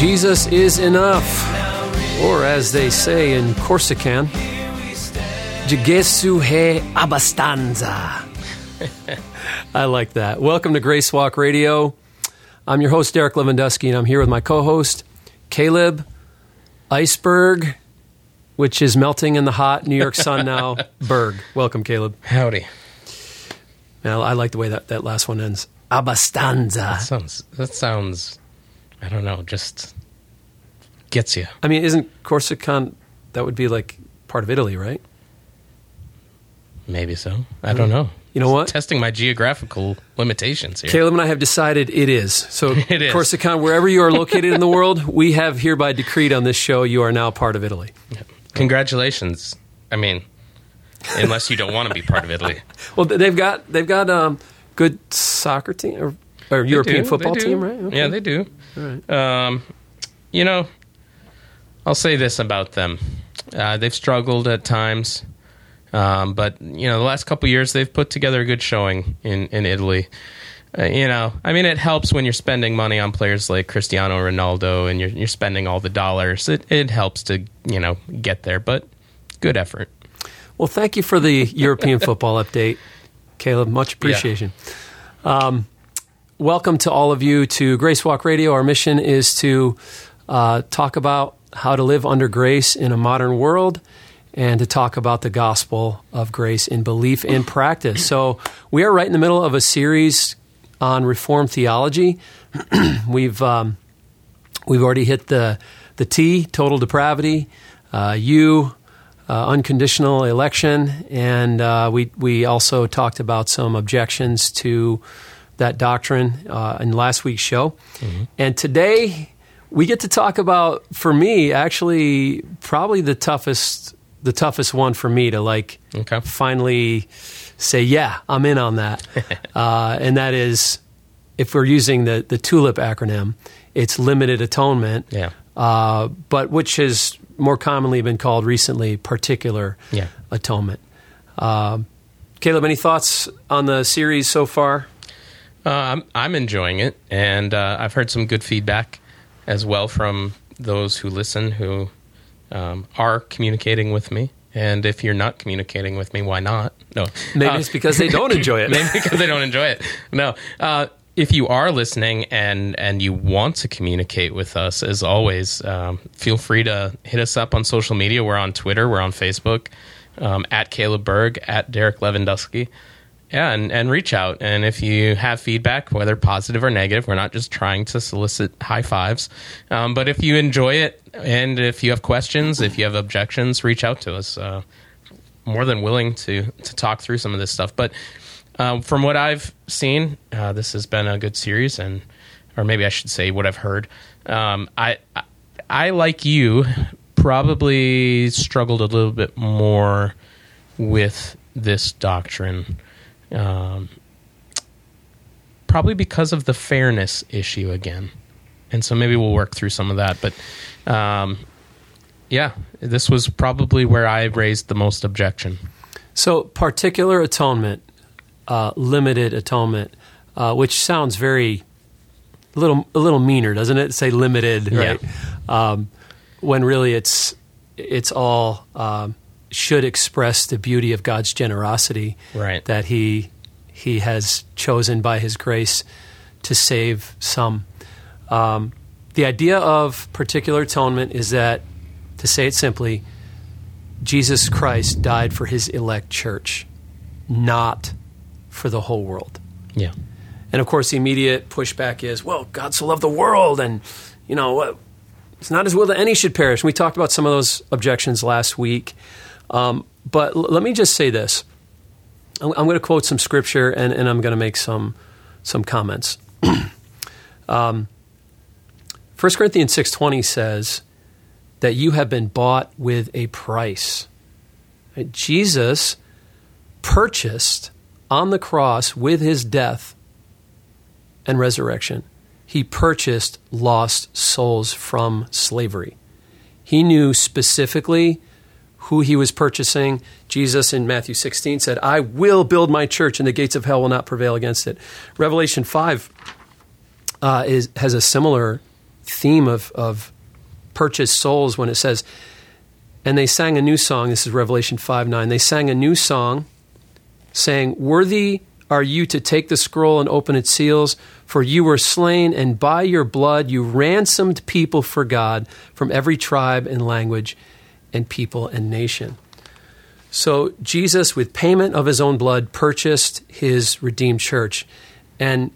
Jesus is enough. Or as they say in Corsican, Gesù è abbastanza. I like that. Welcome to Grace Walk Radio. I'm your host, Derek Levandusky, and I'm here with my co-host, Caleb Iceberg, which is melting in the hot New York sun now. Berg. Welcome, Caleb. Howdy. Now, I like the way that last one ends. Abbastanza. That sounds, I don't know, just gets you. I mean, isn't Corsican, that would be like part of Italy, right? Maybe so. I don't know. You know what? Testing my geographical limitations here. Caleb and I have decided it is. So, it is. Corsican, wherever you are located in the world, we have hereby decreed on this show you are now part of Italy. Yeah. Congratulations. I mean, unless you don't want to be part of Italy. Well, they've got good soccer team or European football team, right? Okay. Yeah, they do. All right. You know, I'll say this about them: they've struggled at times, but you know, the last couple of years they've put together a good showing in Italy. You know, I mean, it helps when you're spending money on players like Cristiano Ronaldo and you're spending all the dollars. It helps to, you know, get there, but good effort. Well, thank you for the European football update, Caleb. Much appreciation. Yeah. Welcome to all of you to Grace Walk Radio. Our mission is to talk about how to live under grace in a modern world and to talk about the gospel of grace in belief and practice. So we are right in the middle of a series on Reformed theology. We've already hit the T, total depravity, U, unconditional election, and we also talked about some objections to that doctrine in last week's show. Mm-hmm. And today we get to talk about, for me, actually probably the toughest one for me to finally say, yeah, I'm in on that. And that is, if we're using the TULIP acronym, it's limited atonement, but which has more commonly been called recently particular atonement. Caleb, any thoughts on the series so far? I'm enjoying it, and I've heard some good feedback as well from those who listen, who are communicating with me. And if you're not communicating with me, why not? No, maybe it's because they don't enjoy it. Maybe because they don't enjoy it. No, if you are listening and you want to communicate with us, as always, feel free to hit us up on social media. We're on Twitter, we're on Facebook, at Caleb Berg, at Derek Levandusky. Yeah, and reach out. And if you have feedback, whether positive or negative, we're not just trying to solicit high fives. But if you enjoy it, and if you have questions, if you have objections, reach out to us. More than willing to talk through some of this stuff. But from what I've seen, this has been a good series, and or maybe I should say what I've heard. I like you, probably struggled a little bit more with this doctrine. Probably because of the fairness issue again. And so maybe we'll work through some of that. But this was probably where I raised the most objection. So particular atonement, limited atonement, which sounds a little meaner, doesn't it? Say limited, right? Yeah. When really it's all... should express the beauty of God's generosity, right? That He has chosen by His grace to save some. The idea of particular atonement is that, to say it simply, Jesus Christ died for His elect church, not for the whole world. Yeah. And of course, the immediate pushback is, well, God so loved the world, and you know, it's not His will that any should perish. And we talked about some of those objections last week. But let me just say this. I'm going to quote some scripture, and I'm going to make some comments. 1 Corinthians 6:20 says that you have been bought with a price. Right? Jesus purchased on the cross with His death and resurrection. He purchased lost souls from slavery. He knew specifically who He was purchasing. Jesus in Matthew 16 said, I will build my church and the gates of hell will not prevail against it. Revelation 5 has a similar theme of purchased souls when it says, and they sang a new song. This is Revelation 5:9. They sang a new song saying, worthy are you to take the scroll and open its seals, for you were slain, and by your blood you ransomed people for God from every tribe and language and people and nation. So Jesus, with payment of his own blood, purchased his redeemed church. And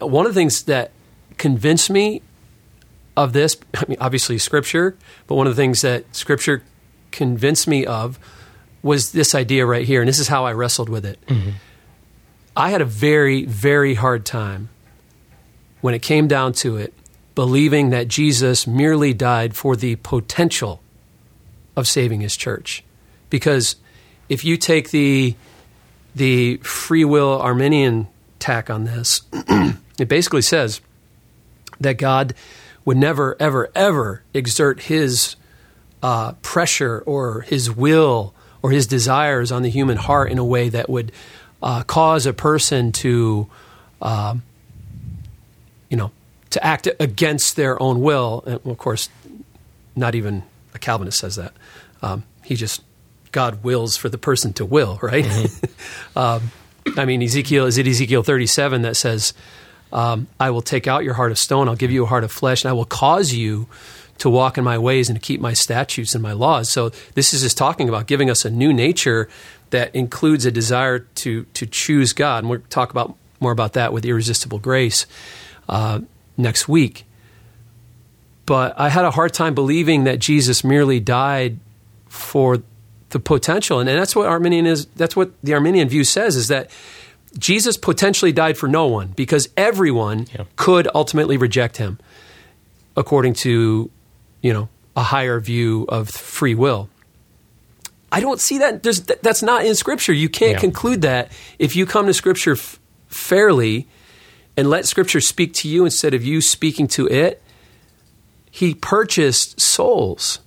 one of the things that convinced me of this, I mean, obviously Scripture, but one of the things that Scripture convinced me of was this idea right here, and this is how I wrestled with it. Mm-hmm. I had a very, very hard time when it came down to it, believing that Jesus merely died for the potential of saving his church. Because if you take the free will Arminian tack on this, it basically says that God would never, ever, ever exert his pressure or his will or his desires on the human heart in a way that would cause a person to, to act against their own will. And of course, not even a Calvinist says that. God wills for the person to will, right? Mm-hmm. Ezekiel 37 that says, I will take out your heart of stone, I'll give you a heart of flesh, and I will cause you to walk in my ways and to keep my statutes and my laws. So this is just talking about giving us a new nature that includes a desire to choose God. And we'll talk about more about that with Irresistible Grace next week. But I had a hard time believing that Jesus merely died for the potential. And that's what Arminian is. That's what the Arminian view says, is that Jesus potentially died for no one, because everyone could ultimately reject him, according to, a higher view of free will. I don't see that. That's not in Scripture. You can't conclude that if you come to Scripture fairly and let Scripture speak to you instead of you speaking to it. He purchased souls.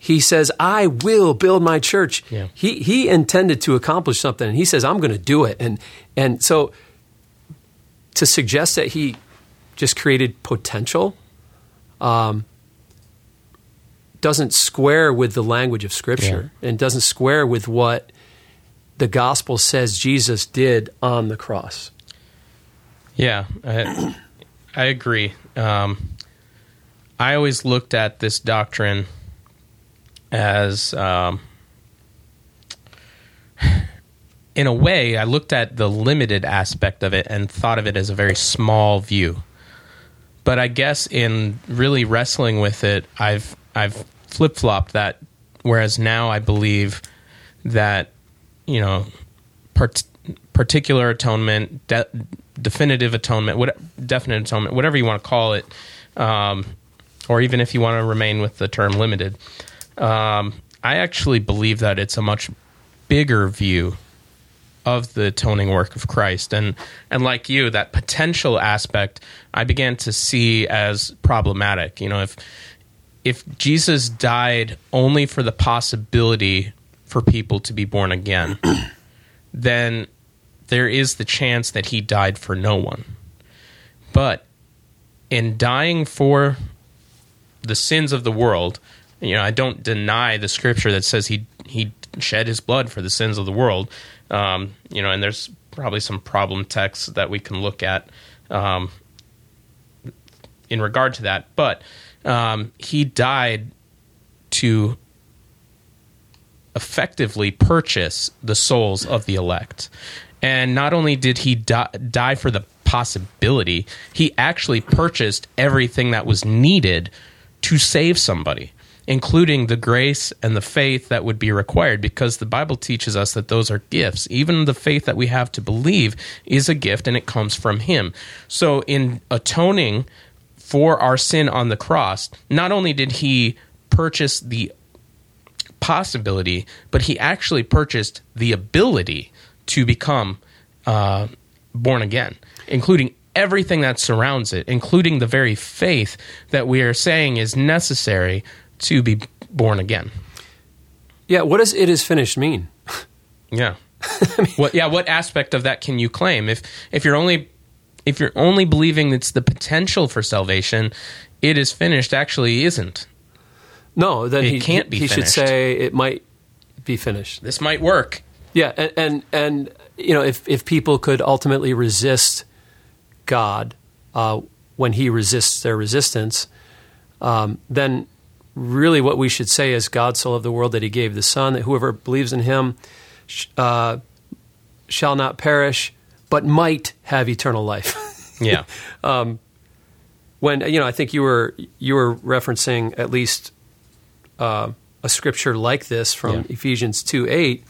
He says, I will build my church. Yeah. He intended to accomplish something, and he says, I'm going to do it. And so to suggest that he just created potential doesn't square with the language of Scripture and doesn't square with what the gospel says Jesus did on the cross. Yeah, I agree. I always looked at this doctrine as, in a way, I looked at the limited aspect of it and thought of it as a very small view. But I guess in really wrestling with it, I've flip-flopped that, whereas now I believe that, particular atonement, definitive atonement, definite atonement, whatever you want to call it, or even if you want to remain with the term limited, I actually believe that it's a much bigger view of the atoning work of Christ. And like you, that potential aspect I began to see as problematic. If Jesus died only for the possibility for people to be born again, then there is the chance that he died for no one. But in dying for the sins of the world, I don't deny the Scripture that says he shed his blood for the sins of the world. And there's probably some problem texts that we can look at in regard to that. But he died to effectively purchase the souls of the elect. And not only did he die for the possibility, he actually purchased everything that was needed to save somebody, including the grace and the faith that would be required, because the Bible teaches us that those are gifts. Even the faith that we have to believe is a gift, and it comes from him. So in atoning for our sin on the cross, not only did he purchase the possibility, but he actually purchased the ability to become born again, including everything that surrounds it, including the very faith that we are saying is necessary to be born again. Yeah, what does "it is finished" mean? Yeah. What aspect of that can you claim? If you're only if you're only believing it's the potential for salvation, it is finished, actually isn't. No, then he can't be finished. He should say it might be finished. This might work. Yeah, and you know, if people could ultimately resist God when he resists their resistance, then really what we should say is, God so loved the world that he gave the Son, that whoever believes in him shall not perish, but might have eternal life. Yeah. When, you know, I think you were referencing at least a scripture like this from Ephesians 2:8,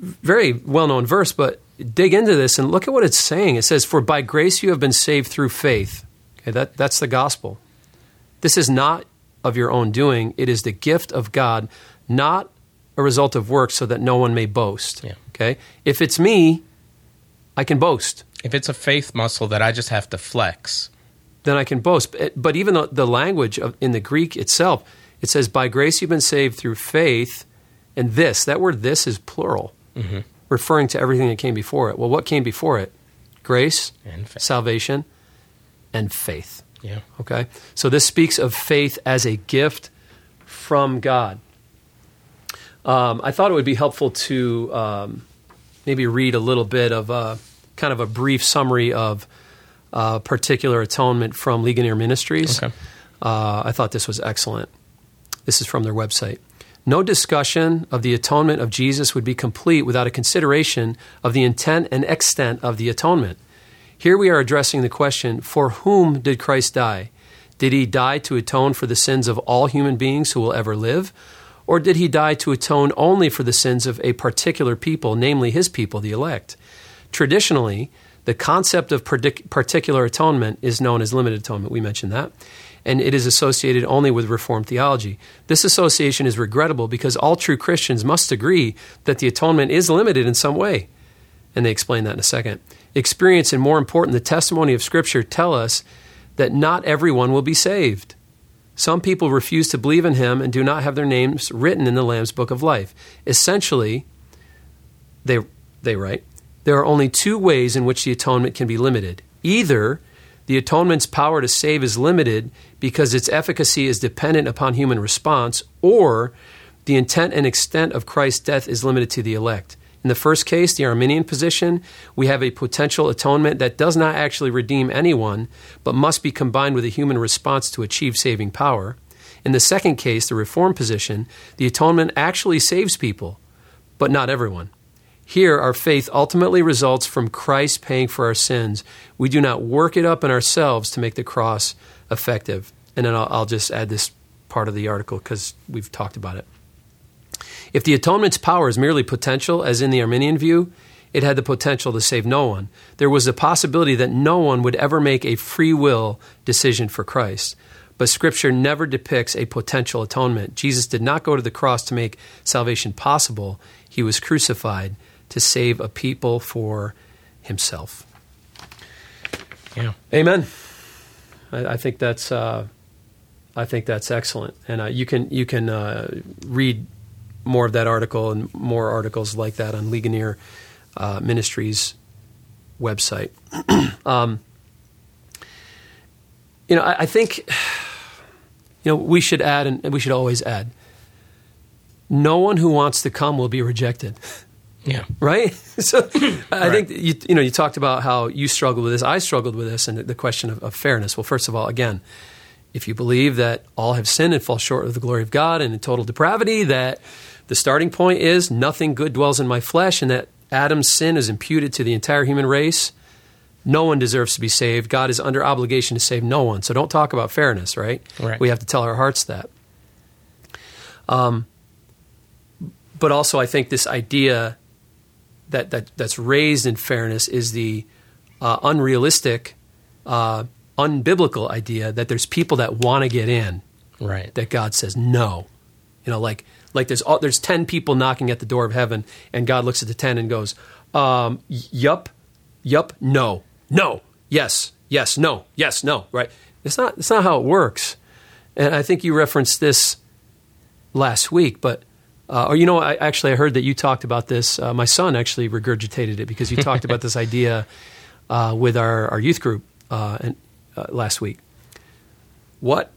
very well-known verse, but dig into this and look at what it's saying. It says, "For by grace you have been saved through faith." Okay, that's the gospel. This is not of your own doing. It is the gift of God, not a result of works, so that no one may boast. Yeah. Okay? If it's me, I can boast. If it's a faith muscle that I just have to flex, then I can boast. But even though the language in the Greek itself, it says, "By grace you've been saved through faith," and this, that word "this" is plural, mm-hmm. referring to everything that came before it. Well, what came before it? Grace, and salvation, and faith. Yeah. Okay? So this speaks of faith as a gift from God. I thought it would be helpful to maybe read a little bit of kind of a brief summary of particular atonement from Ligonier Ministries. Okay. I thought this was excellent. This is from their website. "No discussion of the atonement of Jesus would be complete without a consideration of the intent and extent of the atonement. Here we are addressing the question, for whom did Christ die? Did he die to atone for the sins of all human beings who will ever live? Or did he die to atone only for the sins of a particular people, namely his people, the elect? Traditionally, the concept of particular atonement is known as limited atonement." We mentioned that. "And it is associated only with Reformed theology. This association is regrettable because all true Christians must agree that the atonement is limited in some way." And they explain that in a second. "Experience, and more important, the testimony of Scripture tell us that not everyone will be saved. Some people refuse to believe in him and do not have their names written in the Lamb's Book of Life. Essentially," they write, "there are only two ways in which the atonement can be limited. Either the atonement's power to save is limited because its efficacy is dependent upon human response, or the intent and extent of Christ's death is limited to the elect. In the first case, the Arminian position, we have a potential atonement that does not actually redeem anyone, but must be combined with a human response to achieve saving power. In the second case, the Reformed position, the atonement actually saves people, but not everyone. Here, our faith ultimately results from Christ paying for our sins. We do not work it up in ourselves to make the cross effective." And then I'll just add this part of the article because we've talked about it. "If the atonement's power is merely potential, as in the Arminian view, it had the potential to save no one. There was the possibility that no one would ever make a free will decision for Christ. But Scripture never depicts a potential atonement. Jesus did not go to the cross to make salvation possible. He was crucified to save a people for himself." Yeah. Amen. I think that's excellent. And you can read more of that article and more articles like that on Ligonier Ministries website. I think we should add, and we should always add, no one who wants to come will be rejected. Yeah. Right? So I think, you talked about how you struggled with this. I struggled with this, and the question of fairness. Well, first of all, again, if you believe that all have sinned and fall short of the glory of God and in total depravity, that the starting point is nothing good dwells in my flesh and that Adam's sin is imputed to the entire human race, no one deserves to be saved. God is under obligation to save no one. So don't talk about fairness, right? Right. We have to tell our hearts that. But also I think this idea that's raised in fairness is the unrealistic, unbiblical idea that there's people that want to get in, right? That God says no. Like there's 10 people knocking at the door of heaven, and God looks at the 10 and goes, "Yup, no, yes, no, yes, no." Right? It's not how it works. And I think you referenced this last week, but. I heard that you talked about this. My son actually regurgitated it because you talked about this idea with our youth group last week. What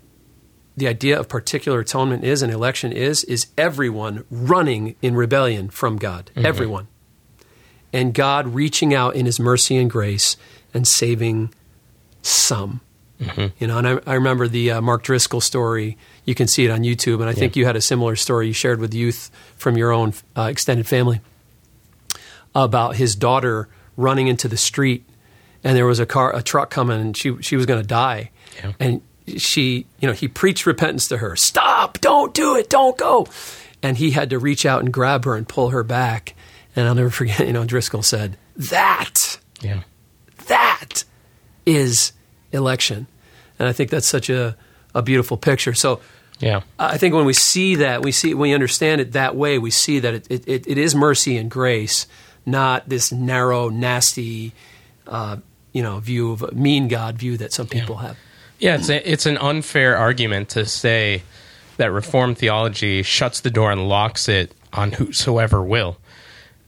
the idea of particular atonement is and election is everyone running in rebellion from God, mm-hmm. everyone. And God reaching out in his mercy and grace and saving some. Mm-hmm. You know, and I remember the Mark Driscoll story. You can see it on YouTube, and I think you had a similar story you shared with youth from your own extended family about his daughter running into the street, and there was a truck coming, and she was going to die. Yeah. And she, you know, he preached repentance to her. Stop! Don't do it! Don't go! And he had to reach out and grab her and pull her back. And I'll never forget, you know, Driscoll said, that is election. And I think that's such a beautiful picture. So I think when we see that, we understand it that way, we see that it is mercy and grace, not this narrow, nasty, view of a mean God view that some people have. Yeah, it's an unfair argument to say that Reformed theology shuts the door and locks it on whosoever will.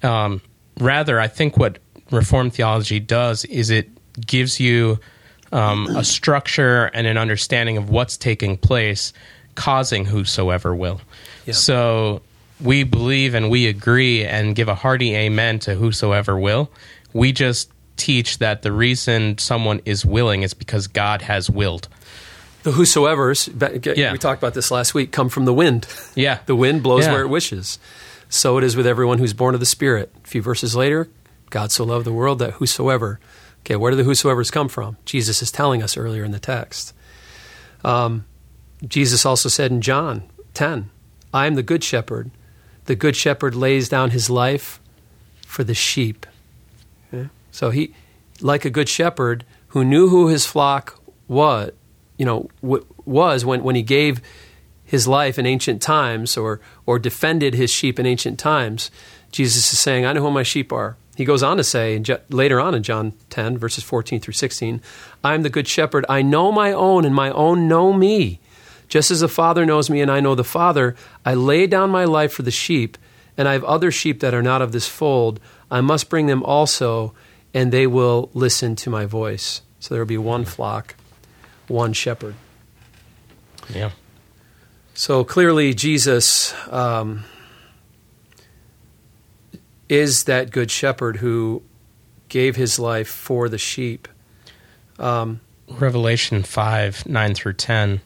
Rather, I think what Reformed theology does is it gives you a structure and an understanding of what's taking place, causing whosoever will. Yeah. So we believe and we agree and give a hearty amen to whosoever will. We just teach that the reason someone is willing is because God has willed. The whosoever's, we talked about this last week, come from the wind. Yeah. The wind blows where it wishes. So it is with everyone who's born of the Spirit. A few verses later, God so loved the world that whosoever... Okay, where do the whosoever's come from? Jesus is telling us earlier in the text. Jesus also said in John 10, I am the good shepherd. The good shepherd lays down his life for the sheep. Okay? So he, like a good shepherd who knew who his flock was, was when he gave his life in ancient times or defended his sheep in ancient times, Jesus is saying, I know who my sheep are. He goes on to say, later on in John 10, verses 14 through 16, I am the good shepherd. I know my own, and my own know me. Just as the Father knows me, and I know the Father, I lay down my life for the sheep, and I have other sheep that are not of this fold. I must bring them also, and they will listen to my voice. So there will be one flock, one shepherd. Yeah. So clearly Jesus... is that good shepherd who gave his life for the sheep. Revelation 5, 9 through 10,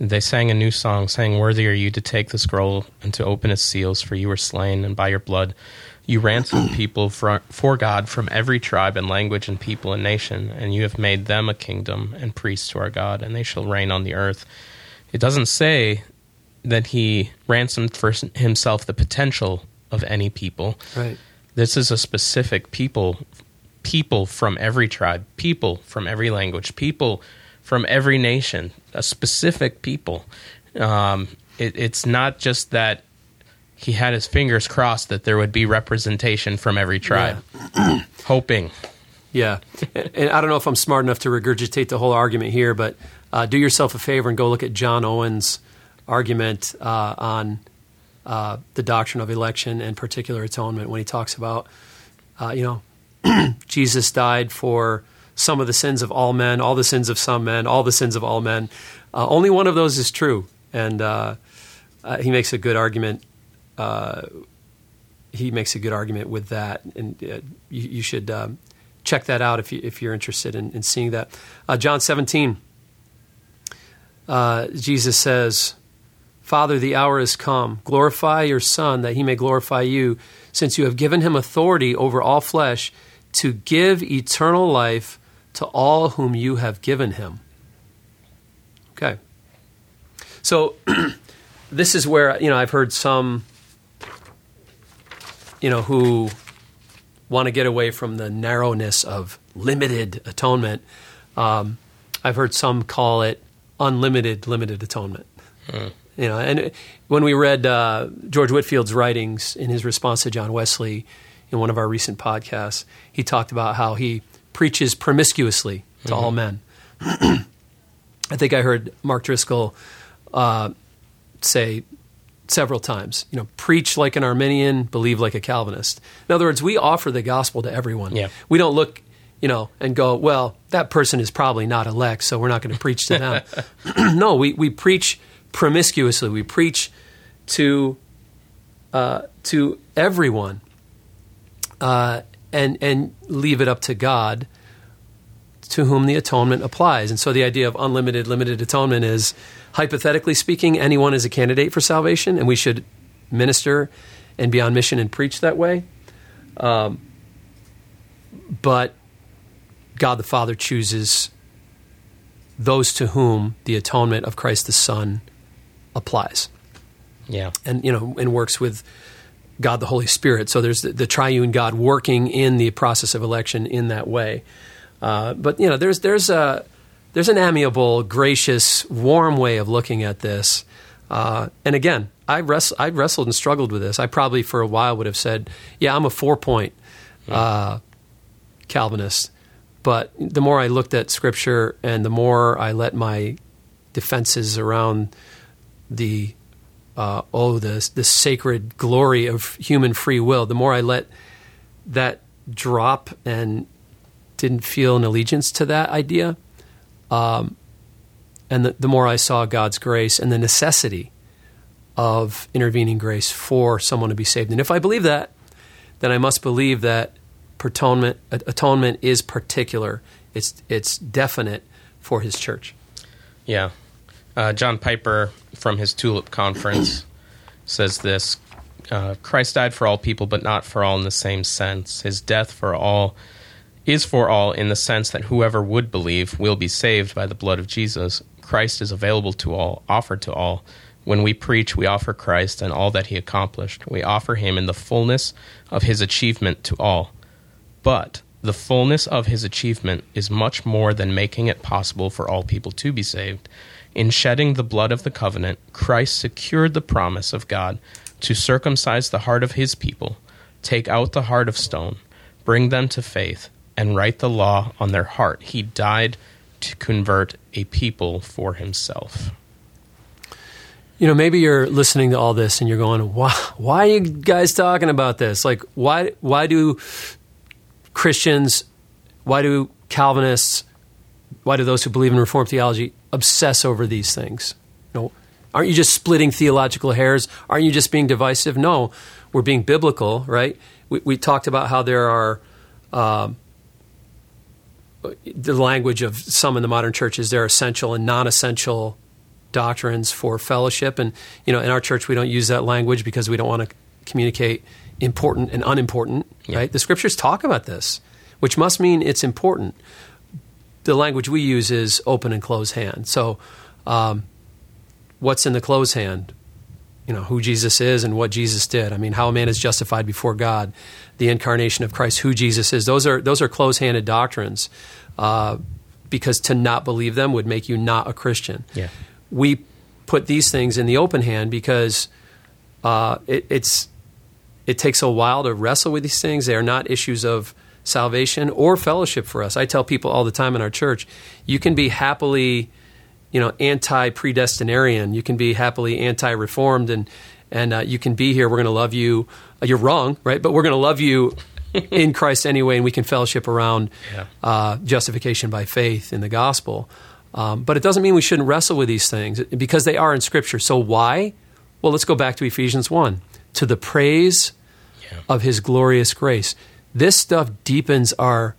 they sang a new song, saying, Worthy are you to take the scroll and to open its seals, for you were slain, and by your blood you ransomed people for God from every tribe and language and people and nation, and you have made them a kingdom and priests to our God, and they shall reign on the earth. It doesn't say that he ransomed for himself the potential of any people. Right. This is a specific people from every tribe, people from every language, people from every nation, a specific people. It's not just that he had his fingers crossed that there would be representation from every tribe, hoping. Yeah. And I don't know if I'm smart enough to regurgitate the whole argument here, but do yourself a favor and go look at John Owen's argument on... the doctrine of election and particular atonement when he talks about, Jesus died for some of the sins of all men, all the sins of some men, all the sins of all men. Only one of those is true. And he makes a good argument. He makes a good argument with that. And you should check that out if you're interested in seeing that. John 17, Jesus says... Father, the hour is come. Glorify your Son, that he may glorify you, since you have given him authority over all flesh to give eternal life to all whom you have given him. Okay. So this is where, I've heard some, who want to get away from the narrowness of limited atonement. I've heard some call it limited atonement. Hmm. And when we read George Whitfield's writings in his response to John Wesley in one of our recent podcasts, he talked about how he preaches promiscuously to all men. I think I heard Mark Driscoll say several times, preach like an Arminian, believe like a Calvinist. In other words, we offer the gospel to everyone. Yeah. We don't look you know, and go, well, that person is probably not elect, so we're not going to preach to them. No, we preach promiscuously. We preach to everyone, and leave it up to God, to whom the atonement applies. And so the idea of unlimited, limited atonement is, hypothetically speaking, anyone is a candidate for salvation, and we should minister and be on mission and preach that way. But God the Father chooses those to whom the atonement of Christ the Son applies. Yeah. And, you know, and works with God the Holy Spirit. So there's the triune God working in the process of election in that way. But, you know, there's an amiable, gracious, warm way of looking at this. And again, I wrestled and struggled with this. I probably for a while would have said, yeah, I'm a 4-point Calvinist. But the more I looked at Scripture and the more I let my defenses around the sacred glory of human free will, the more I let that drop and didn't feel an allegiance to that idea, and the more I saw God's grace and the necessity of intervening grace for someone to be saved. And if I believe that, then I must believe that atonement is particular. It's definite for His church. Yeah. John Piper, from his TULIP conference, says this, Christ died for all people, but not for all in the same sense. His death for all is for all in the sense that whoever would believe will be saved by the blood of Jesus. Christ is available to all, offered to all. When we preach, we offer Christ and all that He accomplished. We offer Him in the fullness of His achievement to all. But the fullness of His achievement is much more than making it possible for all people to be saved. In shedding the blood of the covenant, Christ secured the promise of God to circumcise the heart of His people, take out the heart of stone, bring them to faith, and write the law on their heart. He died to convert a people for Himself. You know, maybe you're listening to all this and you're going, why are you guys talking about this? Like, why do Christians, why do Calvinists, why do those who believe in Reformed theology obsess over these things? No, aren't you just splitting theological hairs? Aren't you just being divisive? No, we're being biblical, right? We talked about how there are the language of some in the modern churches, there are essential and non-essential doctrines for fellowship. And, you know, in our church, we don't use that language because we don't want to communicate important and unimportant, yeah, right? The Scriptures talk about this, which must mean it's important. The language we use is open and closed hand. So what's in the closed hand? You know, who Jesus is and what Jesus did. I mean, how a man is justified before God, the incarnation of Christ, who Jesus is. Those are closed-handed doctrines because to not believe them would make you not a Christian. Yeah. We put these things in the open hand because it takes a while to wrestle with these things. They are not issues of salvation or fellowship for us. I tell people all the time in our church, you can be happily, you know, anti-predestinarian. You can be happily anti-reformed, and you can be here. We're going to love you. You're wrong, right? But we're going to love you in Christ anyway, and we can fellowship around justification by faith in the gospel. But it doesn't mean we shouldn't wrestle with these things because they are in Scripture. So why? Well, let's go back to Ephesians 1, to the praise of His glorious grace. This stuff deepens our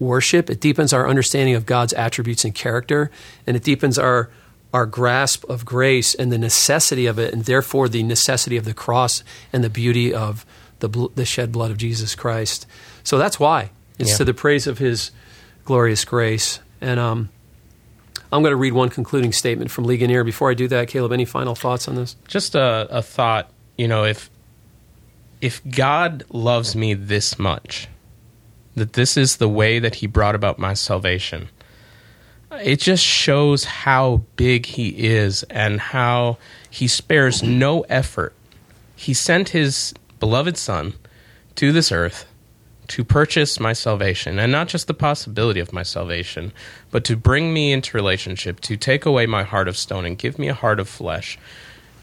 worship. It deepens our understanding of God's attributes and character, and it deepens our grasp of grace and the necessity of it, and therefore the necessity of the cross and the beauty of the shed blood of Jesus Christ. So that's why. It's to the praise of His glorious grace. And I'm going to read one concluding statement from Ligonier. Before I do that, Caleb, any final thoughts on this? Just a thought. You know, if God loves me this much, that this is the way that He brought about my salvation, it just shows how big He is and how He spares no effort. He sent His beloved Son to this earth to purchase my salvation, and not just the possibility of my salvation, but to bring me into relationship, to take away my heart of stone and give me a heart of flesh,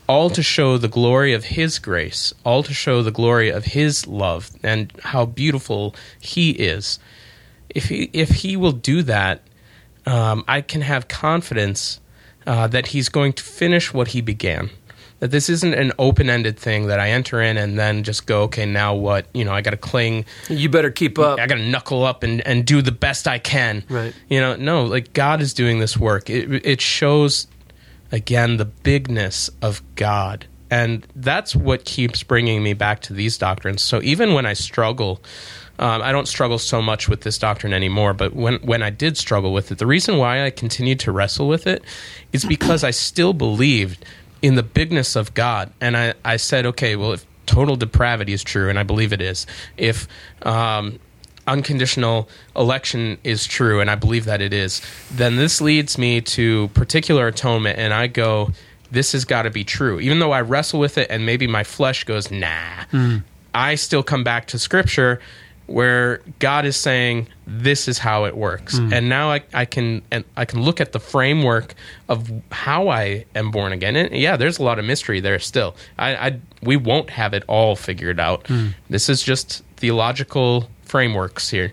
all to show the glory of His grace, all to show the glory of His love and how beautiful He is. if he will do that, I can have confidence that he's going to finish what he began. That this isn't an open-ended thing that I enter in and then just go, okay, now what? You know, I got to cling. You better keep up. I got to knuckle up and do the best I can. Right. You know, no, like God is doing this work. It shows, again, the bigness of God. And that's what keeps bringing me back to these doctrines. So even when I struggle, I don't struggle so much with this doctrine anymore, but when I did struggle with it, the reason why I continued to wrestle with it is because I still believed in the bigness of God. And I said, okay, well, if total depravity is true, and I believe it is, if unconditional election is true, and I believe that it is, then this leads me to particular atonement, and I go, this has got to be true. Even though I wrestle with it, and maybe my flesh goes, nah, I still come back to Scripture where God is saying, this is how it works. And now I can look at the framework of how I am born again. And yeah, there's a lot of mystery there still. We won't have it all figured out. This is just theological frameworks here.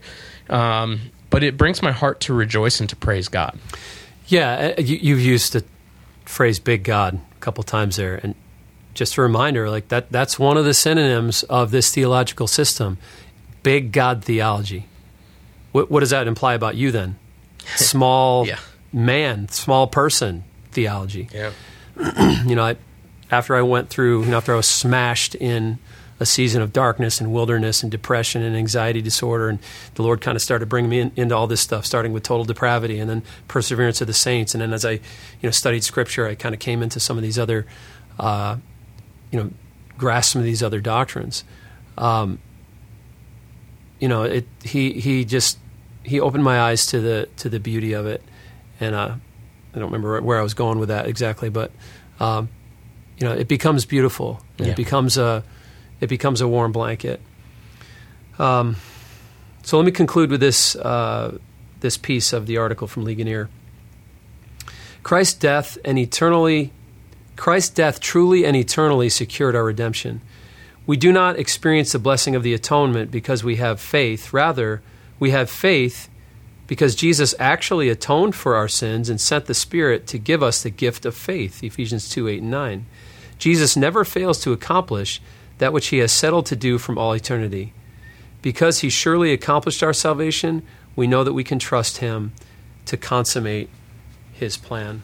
But it brings my heart to rejoice and to praise God. Yeah, you've used the phrase big God a couple times there. And just a reminder, like that's one of the synonyms of this theological system. Big God theology. What does that imply about you then? Small man, small person theology. Yeah. You know, after I was smashed in a season of darkness and wilderness and depression and anxiety disorder, and the Lord kind of started bringing me into all this stuff, starting with total depravity and then perseverance of the saints. And then as I, studied Scripture, I kind of came into some of these other, grasped some of these other doctrines. He opened my eyes to the beauty of it, and I don't remember where I was going with that exactly, but it becomes beautiful. Yeah. It becomes a warm blanket. So let me conclude with this this piece of the article from Ligonier. Christ's death truly and eternally secured our redemption. We do not experience the blessing of the atonement because we have faith. Rather, we have faith because Jesus actually atoned for our sins and sent the Spirit to give us the gift of faith, Ephesians 2:8-9. Jesus never fails to accomplish that which he has settled to do from all eternity. Because he surely accomplished our salvation, we know that we can trust him to consummate his plan.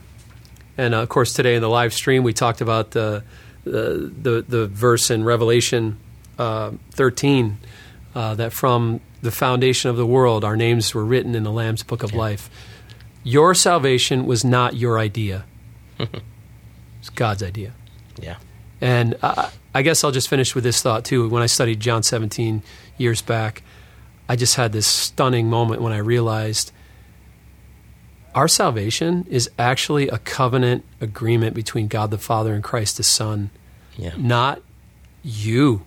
And of course, today in the live stream, we talked about the verse in Revelation 13, that from the foundation of the world, our names were written in the Lamb's Book of Life. Your salvation was not your idea. It's God's idea. Yeah. And I guess I'll just finish with this thought, too. When I studied John 17 years back, I just had this stunning moment when I realized our salvation is actually a covenant agreement between God the Father and Christ the Son, not you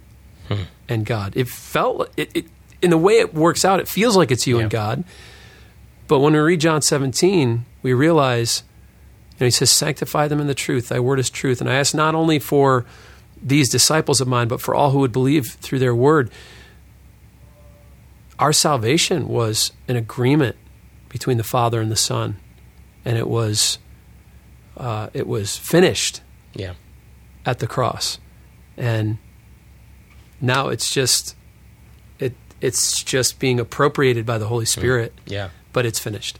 and God. It felt in the way it works out, it feels like it's you and God. But when we read John 17, we realize, he says, sanctify them in the truth. Thy word is truth. And I ask not only for these disciples of mine, but for all who would believe through their word. Our salvation was an agreement between the Father and the Son, and it was finished at the cross, and now it's just being appropriated by the Holy Spirit. But it's finished.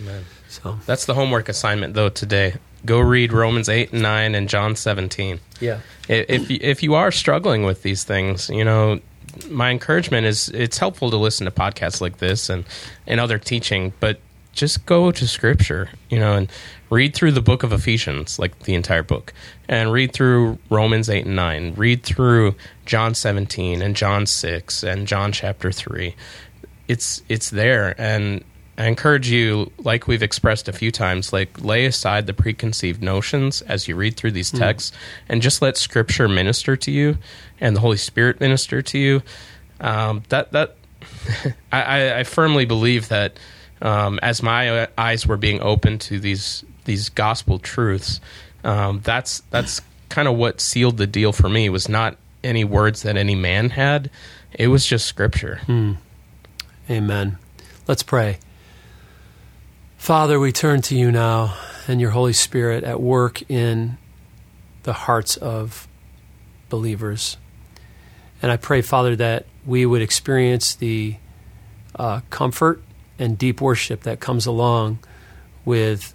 Amen. So that's the homework assignment though today. Go read Romans 8 and 9 and John 17. Yeah, if you are struggling with these things, my encouragement is it's helpful to listen to podcasts like this and other teaching, but just go to Scripture, and read through the book of Ephesians, like the entire book, and read through Romans 8 and 9, read through John 17 and John 6 and John chapter 3. It's there, and I encourage you, like we've expressed a few times, lay aside the preconceived notions as you read through these texts and just let Scripture minister to you and the Holy Spirit minister to you. I firmly believe that as my eyes were being opened to these gospel truths, that's kind of what sealed the deal for me. Was not any words that any man had. It was just Scripture. Amen. Let's pray. Father, we turn to you now and your Holy Spirit at work in the hearts of believers. And I pray, Father, that we would experience the comfort and deep worship that comes along with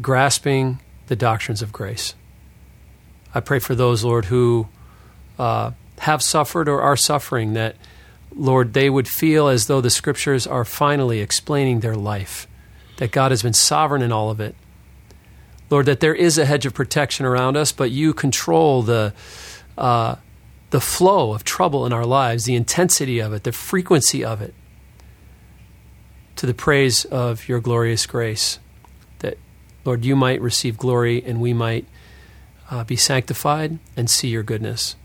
grasping the doctrines of grace. I pray for those, Lord, who have suffered or are suffering, that, Lord, they would feel as though the Scriptures are finally explaining their life, that God has been sovereign in all of it. Lord, that there is a hedge of protection around us, but you control the flow of trouble in our lives, the intensity of it, the frequency of it, to the praise of your glorious grace, that, Lord, you might receive glory and we might be sanctified and see your goodness.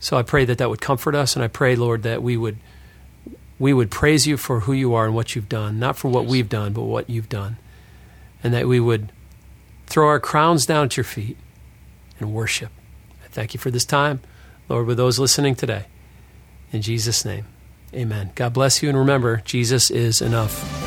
So I pray that that would comfort us, and I pray, Lord, that we would praise you for who you are and what you've done, not for what we've done, but what you've done, and that we would throw our crowns down at your feet and worship. I thank you for this time, Lord, with those listening today. In Jesus' name, amen. God bless you, and remember, Jesus is enough.